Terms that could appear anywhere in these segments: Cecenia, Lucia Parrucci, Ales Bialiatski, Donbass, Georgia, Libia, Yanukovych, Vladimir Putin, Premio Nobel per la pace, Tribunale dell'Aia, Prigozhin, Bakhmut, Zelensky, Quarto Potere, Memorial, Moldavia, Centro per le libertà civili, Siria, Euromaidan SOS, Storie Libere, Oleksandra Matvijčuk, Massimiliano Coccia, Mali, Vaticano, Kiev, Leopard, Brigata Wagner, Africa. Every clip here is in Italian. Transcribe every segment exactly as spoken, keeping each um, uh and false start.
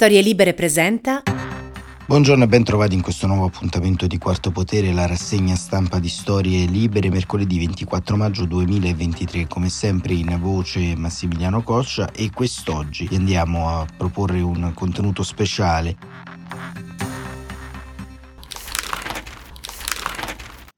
Storie Libere presenta. Buongiorno e ben trovati in questo nuovo appuntamento di Quarto Potere, la rassegna stampa di Storie Libere, mercoledì ventiquattro maggio duemilaventitré. Come sempre in voce Massimiliano Coccia, e quest'oggi vi andiamo a proporre un contenuto speciale.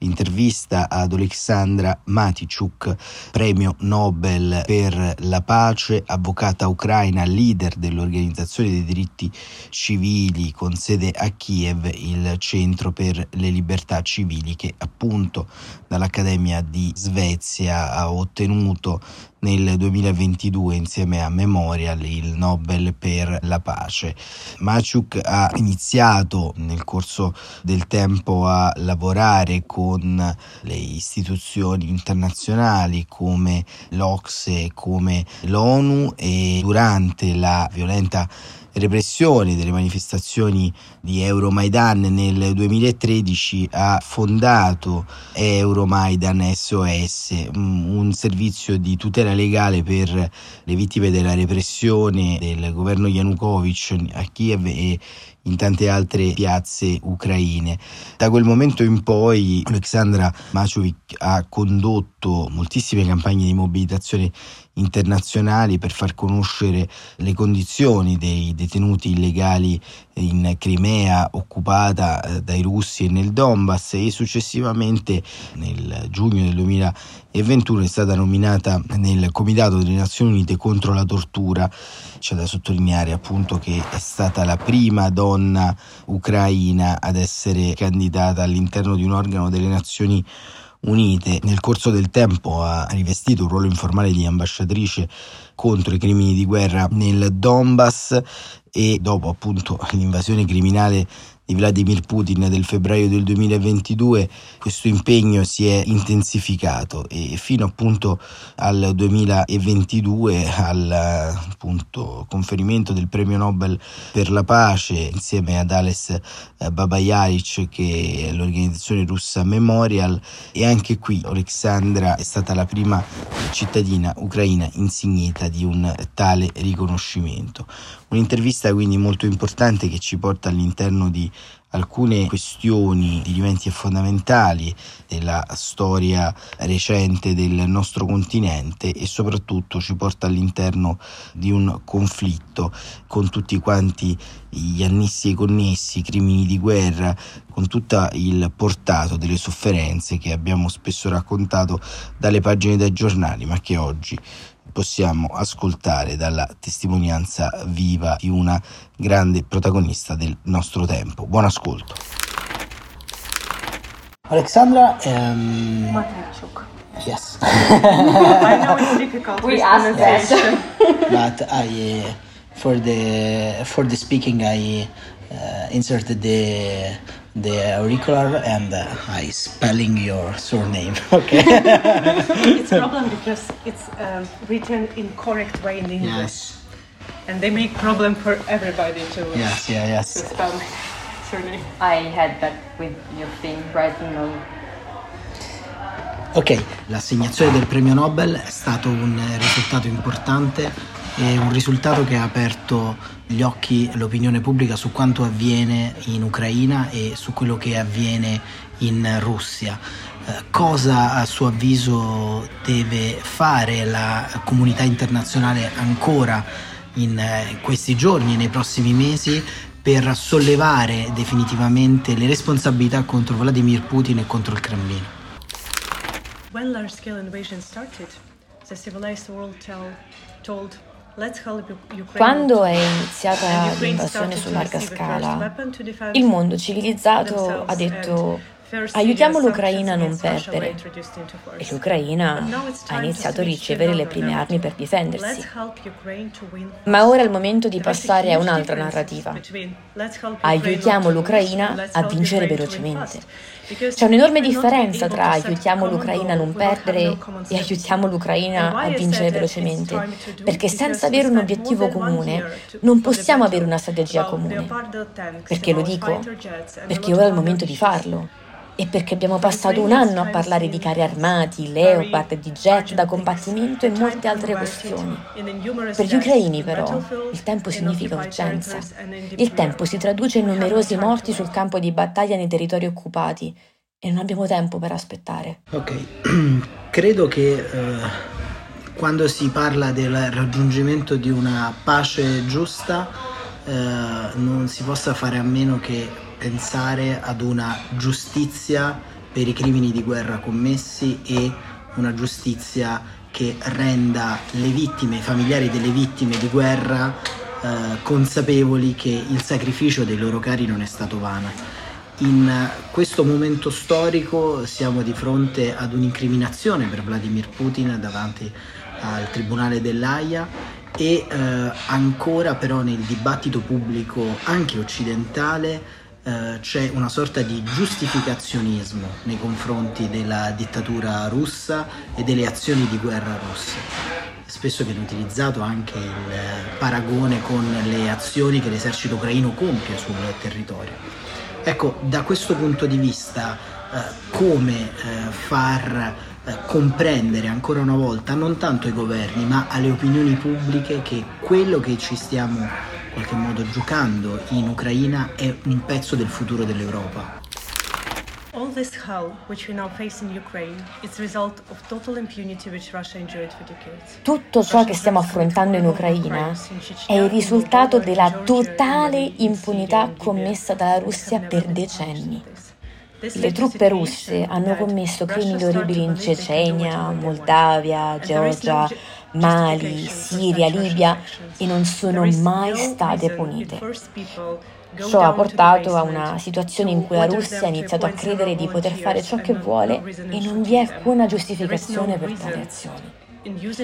Intervista ad Oleksandra Matvijčuk, Premio Nobel per la pace, avvocata ucraina, leader dell'Organizzazione dei diritti civili con sede a Kiev, il Centro per le libertà civili, che appunto dall'Accademia di Svezia ha ottenuto nel duemilaventidue insieme a Memorial il Nobel per la pace. Matvijčuk ha iniziato nel corso del tempo a lavorare con le istituzioni internazionali come l'OCSE, come l'ONU, e durante la violenta repressione delle manifestazioni di Euromaidan nel duemilatredici ha fondato Euromaidan S O S, un servizio di tutela legale per le vittime della repressione del governo Yanukovych a Kiev e in tante altre piazze ucraine. Da quel momento in poi Oleksandra Matvijčuk ha condotto moltissime campagne di mobilitazione internazionali per far conoscere le condizioni dei detenuti illegali in Crimea occupata dai russi e nel Donbass, e successivamente nel giugno del duemilaventuno è stata nominata nel Comitato delle Nazioni Unite contro la tortura. C'è da sottolineare appunto che è stata la prima donna ucraina ad essere candidata all'interno di un organo delle Nazioni Unite. Unite. Nel corso del tempo ha rivestito un ruolo informale di ambasciatrice contro i crimini di guerra nel Donbass, e dopo appunto l'invasione criminale di Vladimir Putin del febbraio del duemilaventidue questo impegno si è intensificato, e fino appunto al duemilaventidue, al appunto conferimento del Premio Nobel per la pace insieme ad Ales Bialiatski, che è l'organizzazione russa Memorial. E anche qui Oleksandra è stata la prima cittadina ucraina insignita di un tale riconoscimento. Un'intervista quindi molto importante, che ci porta all'interno di alcune questioni dirimenti e fondamentali della storia recente del nostro continente, e soprattutto ci porta all'interno di un conflitto con tutti quanti gli annessi e connessi, crimini di guerra, con tutto il portato delle sofferenze che abbiamo spesso raccontato dalle pagine dei giornali, ma che oggi possiamo ascoltare dalla testimonianza viva di una grande protagonista del nostro tempo. Buon ascolto. Oleksandra um... Matvijčuk. Yes. I know it's difficult. We asked yes. But I uh, for the for the speaking I uh, inserted the the auricular and uh, I spelling your surname. Okay. It's a problem because it's um, written in correct way in English. Yes. And they make problem for everybody to, yes, yeah, yes. to spell my surname. I had that with your thing right now. Ok, l'assegnazione del premio Nobel è stato un risultato importante, e un risultato che ha aperto gli occhi all'opinione pubblica su quanto avviene in Ucraina e su quello che avviene in Russia. Eh, cosa a suo avviso deve fare la comunità internazionale ancora in eh, questi giorni e nei prossimi mesi per sollevare definitivamente le responsabilità contro Vladimir Putin e contro il Cremlino? When large-scale invasion started, the civilized world tell, told Quando è iniziata l'invasione su larga scala, il mondo civilizzato ha detto aiutiamo l'Ucraina a non perdere, e l'Ucraina ha iniziato a ricevere le prime armi per difendersi. Ma ora è il momento di passare a un'altra narrativa. Aiutiamo l'Ucraina a vincere velocemente. C'è un'enorme differenza tra aiutiamo l'Ucraina a non perdere e aiutiamo l'Ucraina a vincere velocemente, perché senza avere un obiettivo comune non possiamo avere una strategia comune. Perché lo dico? Perché ora è il momento di farlo. e perché abbiamo passato un anno a parlare di carri armati, Leopard, di jet da combattimento e molte altre questioni. Per gli ucraini, però, il tempo significa urgenza. Il tempo si traduce in numerosi morti sul campo di battaglia nei territori occupati e non abbiamo tempo per aspettare. Ok, credo che eh, quando si parla del raggiungimento di una pace giusta eh, non si possa fare a meno che pensare ad una giustizia per i crimini di guerra commessi e una giustizia che renda le vittime, i familiari delle vittime di guerra eh, consapevoli che il sacrificio dei loro cari non è stato vano. In questo momento storico siamo di fronte ad un'incriminazione per Vladimir Putin davanti al Tribunale dell'Aia e eh, ancora però nel dibattito pubblico anche occidentale c'è una sorta di giustificazionismo nei confronti della dittatura russa e delle azioni di guerra russe. Spesso viene utilizzato anche il paragone con le azioni che l'esercito ucraino compie sul territorio. Ecco, da questo punto di vista, eh, come eh, far eh, comprendere ancora una volta non tanto ai governi ma alle opinioni pubbliche che quello che ci stiamo in qualche modo giocando in Ucraina è un pezzo del futuro dell'Europa. All this hell which we now face in Ukraine is the result of total impunity which Russia enjoyed for decades. Tutto ciò che stiamo affrontando in Ucraina è il risultato della totale impunità commessa dalla Russia per decenni. Le truppe russe hanno commesso crimini orribili in Cecenia, Moldavia, Georgia, Mali, Siria, Libia e non sono mai state punite. Ciò ha portato a una situazione in cui la Russia ha iniziato a credere di poter fare ciò che vuole e non vi è alcuna giustificazione per tali azioni.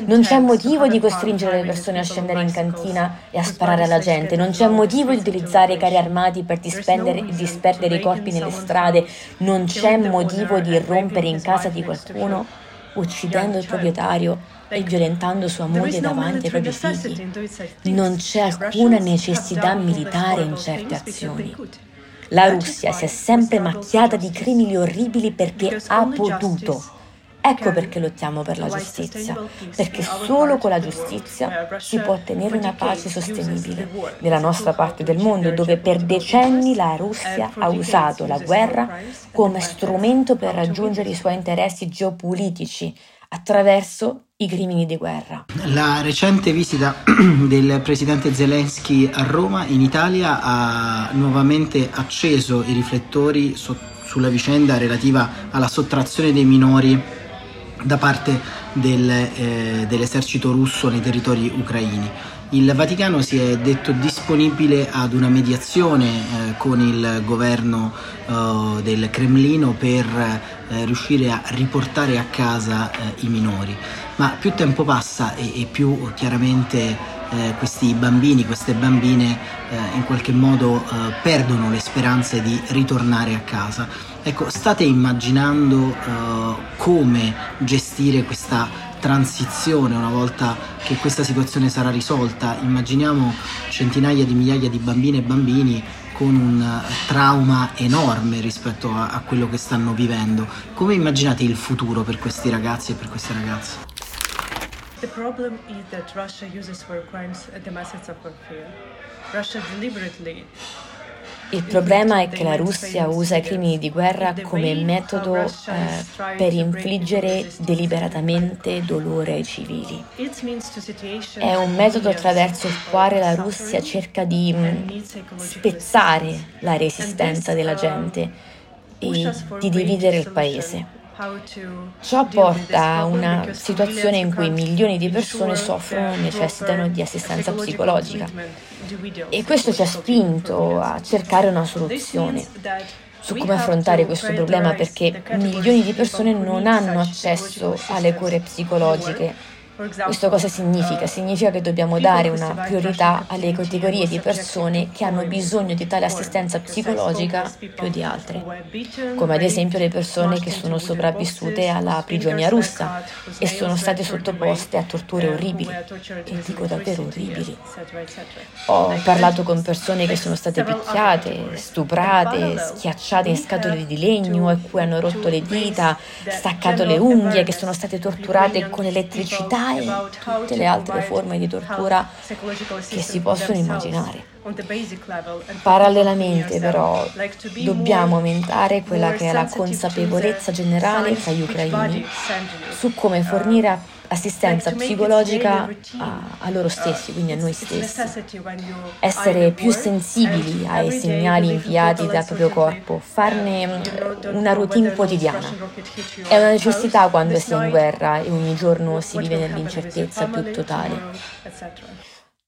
Non c'è motivo di costringere le persone a scendere in cantina e a sparare alla gente, non c'è motivo di utilizzare i carri armati per dispendere e disperdere i corpi nelle strade, non c'è motivo di irrompere in casa di qualcuno uccidendo il proprietario e violentando sua moglie davanti ai propri figli. Non c'è alcuna necessità militare in certe azioni. La Russia si è sempre macchiata di crimini orribili perché ha potuto. Ecco perché lottiamo per la giustizia, perché solo con la giustizia si può ottenere una pace sostenibile nella nostra parte del mondo, dove per decenni la Russia ha usato la guerra come strumento per raggiungere i suoi interessi geopolitici attraverso i crimini di guerra. La recente visita del presidente Zelensky a Roma in Italia ha nuovamente acceso i riflettori so- sulla vicenda relativa alla sottrazione dei minori da parte del, eh, dell'esercito russo nei territori ucraini. Il Vaticano si è detto disponibile ad una mediazione eh, con il governo eh, del Cremlino per eh, riuscire a riportare a casa eh, i minori. Ma più tempo passa e, e più chiaramente eh, questi bambini, queste bambine eh, in qualche modo eh, perdono le speranze di ritornare a casa. Ecco, state immaginando eh, come gestire questa transizione una volta che questa situazione sarà risolta? Immaginiamo centinaia di migliaia di bambine e bambini con un trauma enorme rispetto a, a quello che stanno vivendo. Come immaginate il futuro per questi ragazzi e per queste ragazze? The problem is that Russia uses war crimes at the methods of warfare. Russia deliberately. Il problema è che la Russia usa i crimini di guerra come metodo eh, per infliggere deliberatamente dolore ai civili. È un metodo attraverso il quale la Russia cerca di mh, spezzare la resistenza della gente e di dividere il paese. Ciò porta a una situazione in cui milioni di persone soffrono e necessitano di assistenza psicologica, e questo ci ha spinto a cercare una soluzione su come affrontare questo problema, perché milioni di persone non hanno accesso alle cure psicologiche Questo cosa significa? Significa che dobbiamo dare una priorità alle categorie di persone che hanno bisogno di tale assistenza psicologica più di altre, come ad esempio le persone che sono sopravvissute alla prigionia russa e sono state sottoposte a torture orribili, e dico davvero orribili. Ho parlato con persone che sono state picchiate, stuprate, schiacciate in scatole di legno a cui hanno rotto le dita, staccato le unghie, che sono state torturate con elettricità e tutte le altre forme di tortura che si possono immaginare. Parallelamente però dobbiamo aumentare quella che è la consapevolezza generale tra gli ucraini su come fornire assistenza psicologica a, a loro stessi, quindi a noi stessi, essere più sensibili ai segnali inviati dal proprio corpo, farne una routine quotidiana. È una necessità quando si è in guerra e ogni giorno si vive nell'incertezza più totale.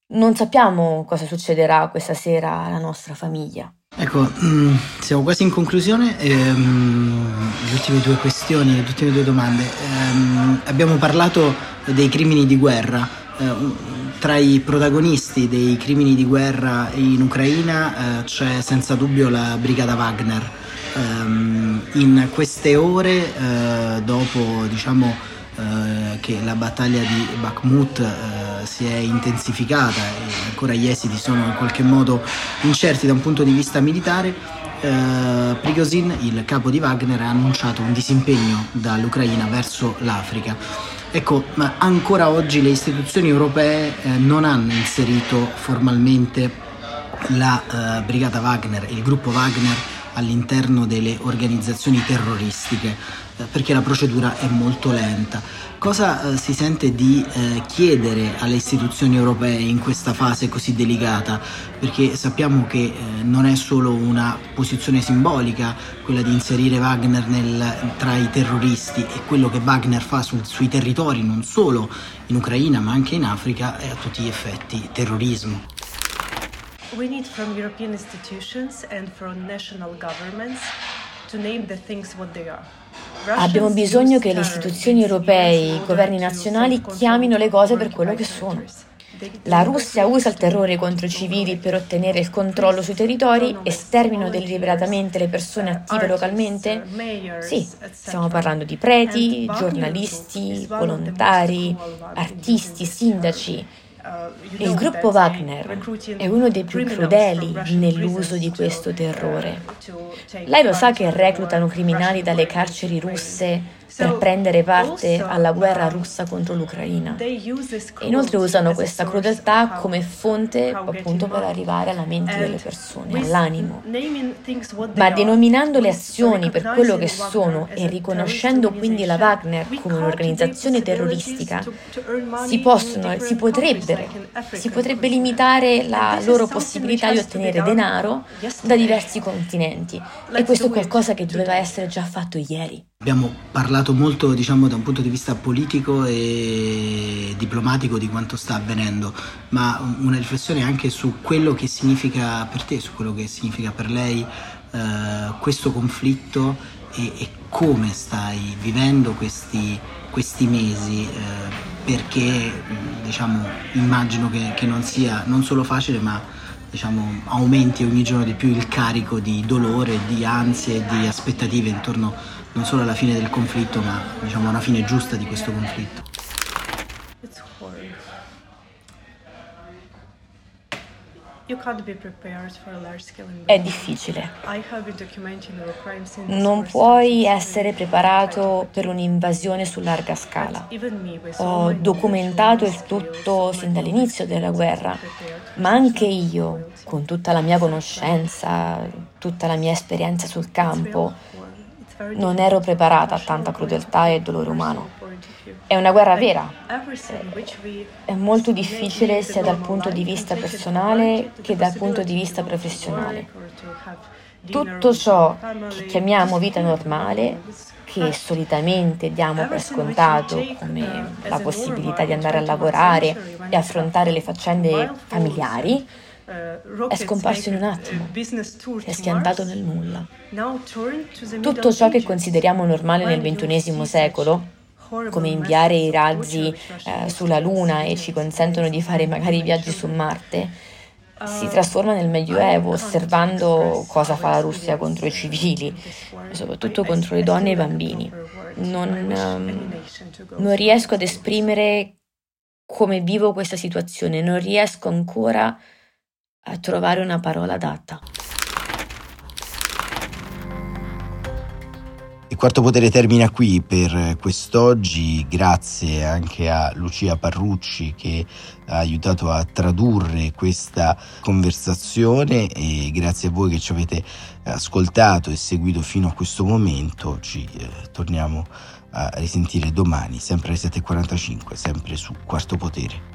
Non sappiamo cosa succederà questa sera alla nostra famiglia. Ecco, mh, siamo quasi in conclusione. Ehm, le ultime due questioni, le ultime due domande. Ehm, abbiamo parlato dei crimini di guerra. Ehm, tra i protagonisti dei crimini di guerra in Ucraina eh, c'è senza dubbio la Brigata Wagner. Ehm, in queste ore, eh, dopo diciamo Uh, che la battaglia di Bakhmut uh, si è intensificata e ancora gli esiti sono in qualche modo incerti da un punto di vista militare, uh, Prigozhin, il capo di Wagner, ha annunciato un disimpegno dall'Ucraina verso l'Africa. Ecco, ma ancora oggi le istituzioni europee uh, non hanno inserito formalmente la uh, Brigata Wagner, il gruppo Wagner, all'interno delle organizzazioni terroristiche, perché la procedura è molto lenta. Cosa eh, si sente di eh, chiedere alle istituzioni europee in questa fase così delicata? Perché sappiamo che eh, non è solo una posizione simbolica quella di inserire Wagner nel, tra i terroristi, e quello che Wagner fa su, sui territori, non solo in Ucraina ma anche in Africa, è a tutti gli effetti terrorismo. We need from European institutions and from national governments to name the things what they are. Abbiamo bisogno che le istituzioni europee, i governi nazionali chiamino le cose per quello che sono. La Russia usa il terrore contro i civili per ottenere il controllo sui territori, esterminano deliberatamente le persone attive localmente? Sì, stiamo parlando di preti, giornalisti, volontari, artisti, sindaci. Il gruppo Wagner è uno dei più crudeli nell'uso di questo terrore. Lei lo sa che reclutano criminali dalle carceri russe per prendere parte alla guerra russa contro l'Ucraina. E inoltre usano questa crudeltà come fonte appunto per arrivare alla mente delle persone, all'animo. Ma denominando le azioni per quello che sono e riconoscendo quindi la Wagner come un'organizzazione terroristica, si possono, si potrebbe Si potrebbe limitare la loro possibilità di ottenere denaro da diversi continenti, e questo è qualcosa che doveva essere già fatto ieri. Abbiamo parlato molto, diciamo, da un punto di vista politico e diplomatico di quanto sta avvenendo, ma una riflessione anche su quello che significa per te, su quello che significa per lei eh, questo conflitto e, e come stai vivendo questi, questi mesi. Eh, perché diciamo immagino che, che non sia non solo facile, ma diciamo aumenti ogni giorno di più il carico di dolore, di ansie, di aspettative intorno non solo alla fine del conflitto, ma diciamo a una fine giusta di questo conflitto. It's horrible. È difficile. Non puoi essere preparato per un'invasione su larga scala. Ho documentato il tutto sin dall'inizio della guerra, ma anche io, con tutta la mia conoscenza, tutta la mia esperienza sul campo, non ero preparata a tanta crudeltà e dolore umano. È una guerra vera, è molto difficile sia dal punto di vista personale che dal punto di vista professionale. Tutto ciò che chiamiamo vita normale, che solitamente diamo per scontato, come la possibilità di andare a lavorare e affrontare le faccende familiari, è scomparso in un attimo, è schiantato nel nulla. Tutto ciò che consideriamo normale nel ventunesimo secolo come inviare i razzi eh, sulla Luna e ci consentono di fare magari viaggi su Marte, si trasforma nel Medioevo, osservando cosa fa la Russia contro i civili, soprattutto contro le donne e i bambini. Non, um, non riesco ad esprimere come vivo questa situazione, non riesco ancora a trovare una parola adatta. Il Quarto Potere termina qui per quest'oggi, grazie anche a Lucia Parrucci che ha aiutato a tradurre questa conversazione e grazie a voi che ci avete ascoltato e seguito fino a questo momento. Ci eh, torniamo a risentire domani, sempre alle sette e quarantacinque, sempre su Quarto Potere.